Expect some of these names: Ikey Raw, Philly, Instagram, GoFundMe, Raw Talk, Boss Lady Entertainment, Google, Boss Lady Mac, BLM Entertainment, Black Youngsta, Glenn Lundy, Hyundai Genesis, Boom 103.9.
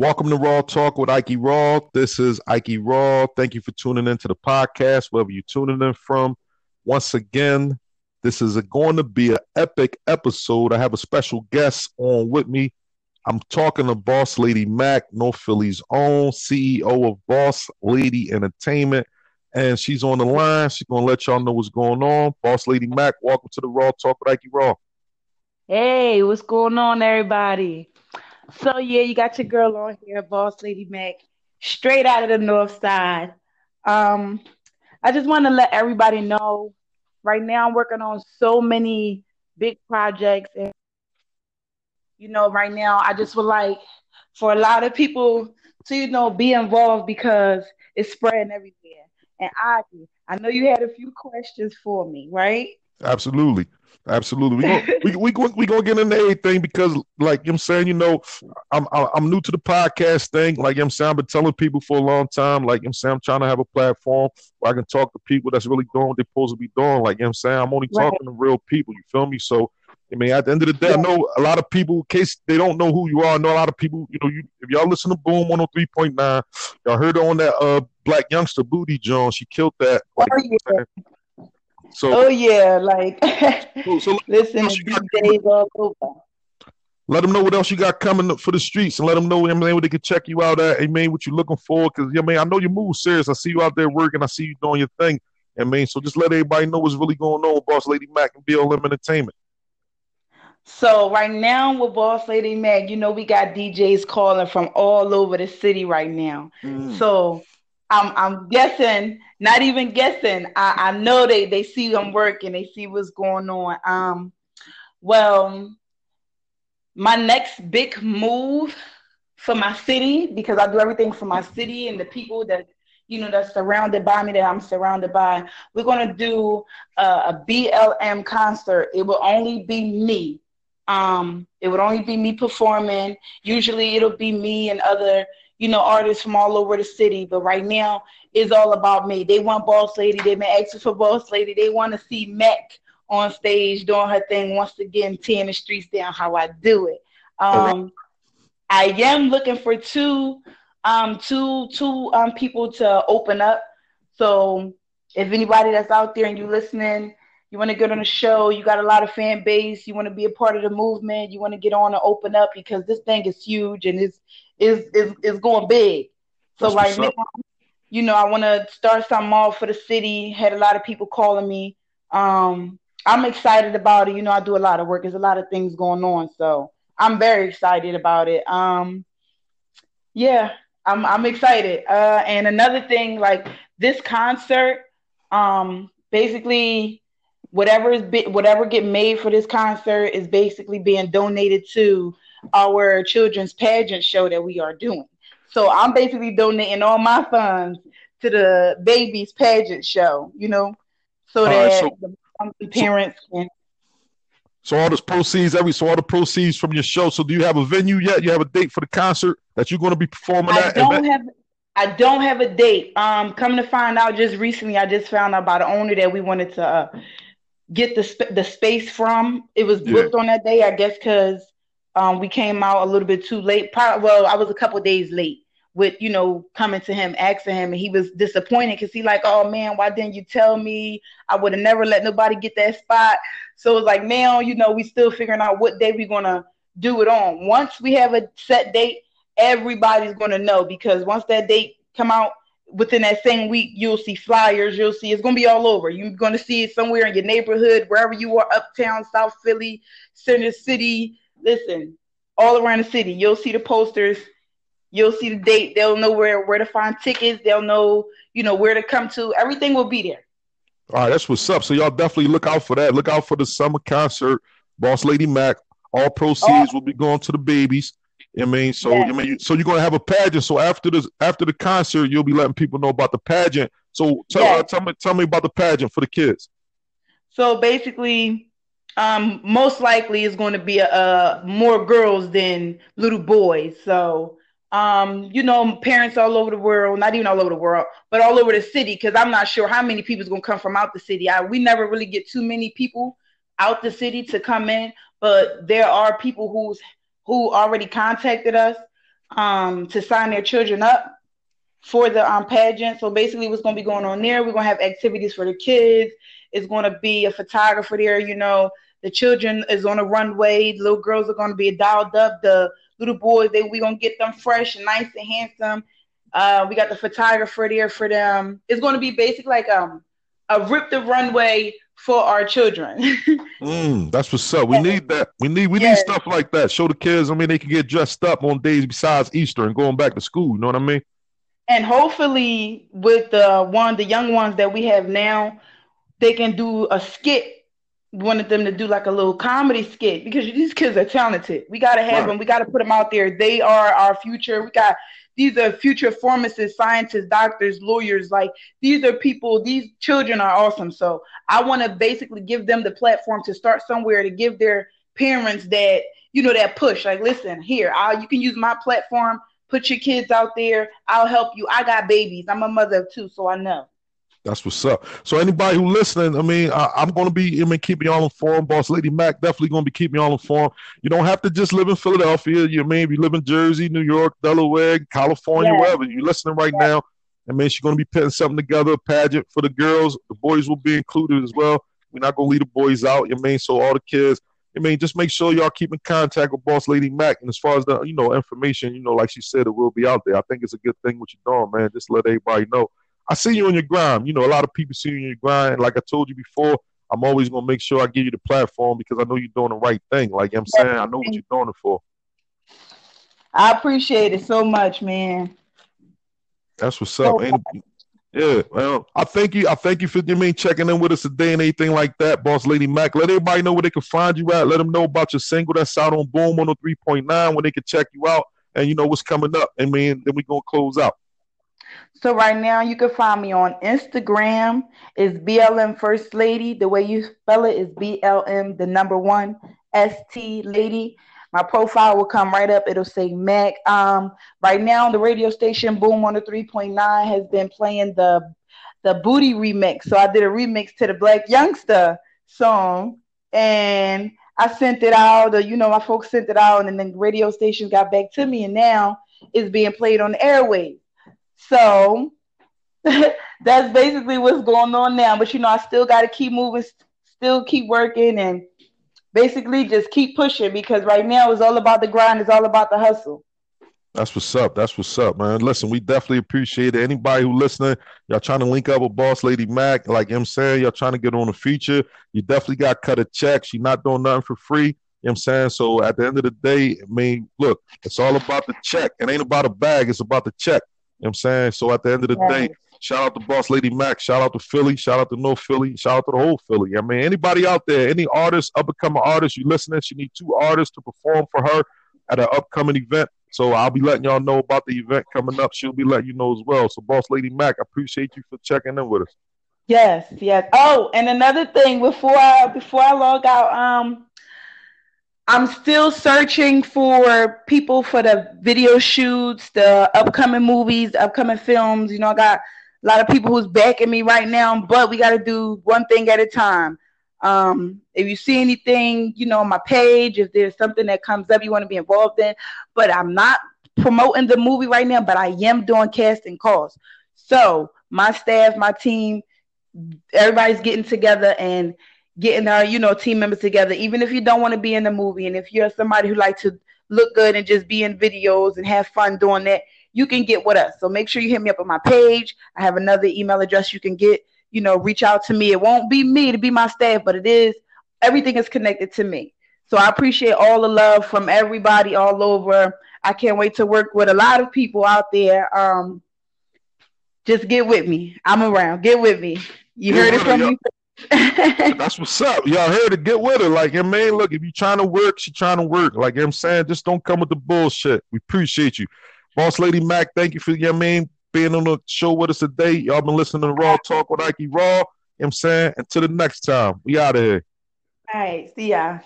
Welcome to Raw Talk with Ikey Raw. This is Ikey Raw. Thank you for tuning into the podcast, wherever you're tuning in from. Once again, this is going to be an epic episode. I have a special guest on with me. I'm talking to Boss Lady Mac, North Philly's own CEO of Boss Lady Entertainment. And she's on the line. She's going to let y'all know what's going on. Boss Lady Mac, welcome to the Raw Talk with Ikey Raw. Hey, what's going on, everybody? So, yeah, you got your girl on here, Boss Lady Mac, straight out of the North Side. I just want to let everybody know, right now I'm working on so many big projects. And, you know, right now I just would like for a lot of people to, you know, be involved because it's spreading everywhere. And I know you had a few questions for me, right? Absolutely. Absolutely. We're gonna get into everything because, like I'm saying, you know, I'm new to the podcast thing. Like I'm saying, I've been telling people for a long time, like I'm saying, I'm trying to have a platform where I can talk to people that's really doing what they're supposed to be doing. Like I'm saying, I'm only talking to real people, you feel me? So I mean, at the end of the day, I know a lot of people, in case they don't know who you are, I know a lot of people, you know, if y'all listen to Boom 103.9, y'all heard on that Black Youngsta Booty Jones, she killed that. Like, So listen, days all over. Let them know what else you got coming up for the streets and let them know, I mean, where they can check you out at, I mean, what you're looking for. Because, I mean, I know you move serious. I see you out there working. I see you doing your thing. I mean, so just let everybody know what's really going on with Boss Lady Mac and BLM Entertainment. So right now with Boss Lady Mac, you know, we got DJs calling from all over the city right now. Mm. So I'm guessing, not even guessing, I know they see I'm working, they see what's going on. Well, my next big move for my city, because I do everything for my city and the people that, you know, that's surrounded by me, that I'm surrounded by, we're going to do a BLM concert. It will only be me. It would only be me performing. Usually it'll be me and other, you know, artists from all over the city. But right now, it's all about me. They want Boss Lady. They've been asking for Boss Lady. They want to see Mac on stage doing her thing once again, tearing the streets down how I do it. I am looking for two people to open up. So if anybody that's out there and you listening, you want to get on the show, you got a lot of fan base, you want to be a part of the movement, you want to get on and open up because this thing is huge and it's going big. So right now, you know, I want to start something off for the city. Had a lot of people calling me. I'm excited about it. You know, I do a lot of work. There's a lot of things going on. So I'm very excited about it. Yeah, I'm excited. And another thing, like this concert, basically whatever get made for this concert is basically being donated to our children's pageant show that we are doing. So I'm basically donating all my funds to the babies' pageant show, you know, so that the parents can. So all this proceeds, all the proceeds from your show. So do you have a venue yet? You have a date for the concert that you're going to be performing at? I don't have a date. Come to find out, just recently, I just found out about an owner that we wanted to get the space from. It was booked on that day, I guess, because we came out a little bit too late. I was a couple of days late with, you know, coming to him, asking him, and he was disappointed because he like, oh, man, why didn't you tell me? I would have never let nobody get that spot. So it's like, now, you know, we still figuring out what day we're going to do it on. Once we have a set date, everybody's going to know because once that date come out within that same week, you'll see flyers. You'll see it's going to be all over. You're going to see it somewhere in your neighborhood, wherever you are, uptown, South Philly, Center City. Listen, all around the city, you'll see the posters. You'll see the date. They'll know where to find tickets. They'll know, you know, where to come to. Everything will be there. All right, that's what's up. So y'all definitely look out for that. Look out for the summer concert, Boss Lady Mac. All proceeds will be going to the babies. I mean, so yes. I mean, so you're gonna have a pageant. So after the concert, you'll be letting people know about the pageant. So tell me about the pageant for the kids. So basically, most likely it's going to be more girls than little boys. So you know, parents all over the world, not even all over the world, but all over the city, because I'm not sure how many people is gonna come from out the city. We never really get too many people out the city to come in, but there are people who already contacted us to sign their children up for the pageant. So basically what's going to be going on there, we're going to have activities for the kids. It's going to be a photographer there, you know. The children is on a runway. The little girls are going to be dialed up. The little boys, we're going to get them fresh and nice and handsome. We got the photographer there for them. It's going to be basically like a rip the runway for our children. That's what's up. We need that. We need stuff like that. Show the kids. I mean, they can get dressed up on days besides Easter and going back to school. You know what I mean? And hopefully with the young ones that we have now, they can do a skit. Wanted them to do like a little comedy skit because these kids are talented. We got to have them. We got to put them out there. They are our future. These are future pharmacists, scientists, doctors, lawyers. Like, these are people. These children are awesome. So I want to basically give them the platform to start somewhere, to give their parents that, you know, that push. Like, listen, here, you can use my platform. Put your kids out there. I'll help you. I got babies. I'm a mother of two, so I know. That's what's up. So anybody who listening, I mean, I'm going to be, keeping y'all informed. Boss Lady Mac definitely going to be keeping y'all informed. You don't have to just live in Philadelphia. You may be living in Jersey, New York, Delaware, California, wherever. You're listening right now. I mean, she's going to be putting something together, a pageant for the girls. The boys will be included as well. We're not going to leave the boys out. You mean, so all the kids. I mean, just make sure y'all keep in contact with Boss Lady Mac. And as far as the, information, like she said, it will be out there. I think it's a good thing what you're doing, man. Just let everybody know. I see you on your grind. A lot of people see you on your grind. Like I told you before, I'm always going to make sure I give you the platform because I know you're doing the right thing. Like I'm saying, I know what you're doing it for. I appreciate it so much, man. That's what's up. Yeah, well, I thank you for checking in with us today and anything like that, Boss Lady Mac. Let everybody know where they can find you at. Let them know about your single that's out on Boom 103.9 when they can check you out and what's coming up. And then we're going to close out. So right now you can find me on Instagram. It's BLM First Lady. The way you spell it is BLM, the number 1 ST Lady. My profile will come right up. It'll say Mac. Right now the radio station Boom 103.9 has been playing the Booty remix. So I did a remix to the Black Youngsta song and I sent it out. My folks sent it out and then the radio station got back to me and now it's being played on the airwaves. So that's basically what's going on now. But, I still got to keep moving, still keep working, and basically just keep pushing because right now it's all about the grind. It's all about the hustle. That's what's up. That's what's up, man. Listen, we definitely appreciate it. Anybody who listening, y'all trying to link up with Boss Lady Mac, like I'm saying, y'all trying to get on a feature. You definitely got to cut a check. She's not doing nothing for free. So at the end of the day, look, it's all about the check. It ain't about a bag. It's about the check. So at the end of the day, shout out to Boss Lady Mac, shout out to Philly, shout out to North Philly, shout out to the whole Philly. Anybody out there, any artists, up-and-coming artists, you listening, she need 2 artists to perform for her at an upcoming event. So I'll be letting y'all know about the event coming up. She'll be letting you know as well. So Boss Lady Mac, I appreciate you for checking in with us. Yes, yes. Oh, and another thing, before I log out, I'm still searching for people for the video shoots, the upcoming movies, the upcoming films. I got a lot of people who's backing me right now, but we got to do one thing at a time. If you see anything, on my page, if there's something that comes up you want to be involved in, but I'm not promoting the movie right now, but I am doing casting calls. So my staff, my team, everybody's getting together and getting our, team members together, even if you don't want to be in the movie. And if you're somebody who likes to look good and just be in videos and have fun doing that, you can get with us. So make sure you hit me up on my page. I have another email address you can get, reach out to me. It won't be me to be my staff, but everything is connected to me. So I appreciate all the love from everybody all over. I can't wait to work with a lot of people out there. Just get with me. I'm around. Get with me. You heard it from me. That's what's up. Y'all heard it. Get with her. Like, look, if you're trying to work, she's trying to work. Like I'm saying, just don't come with the bullshit. We appreciate you. Boss Lady Mac, thank you for being on the show with us today. Y'all been listening to Raw Talk with Ikey Raw. Until the next time, we out of here. All right. See ya.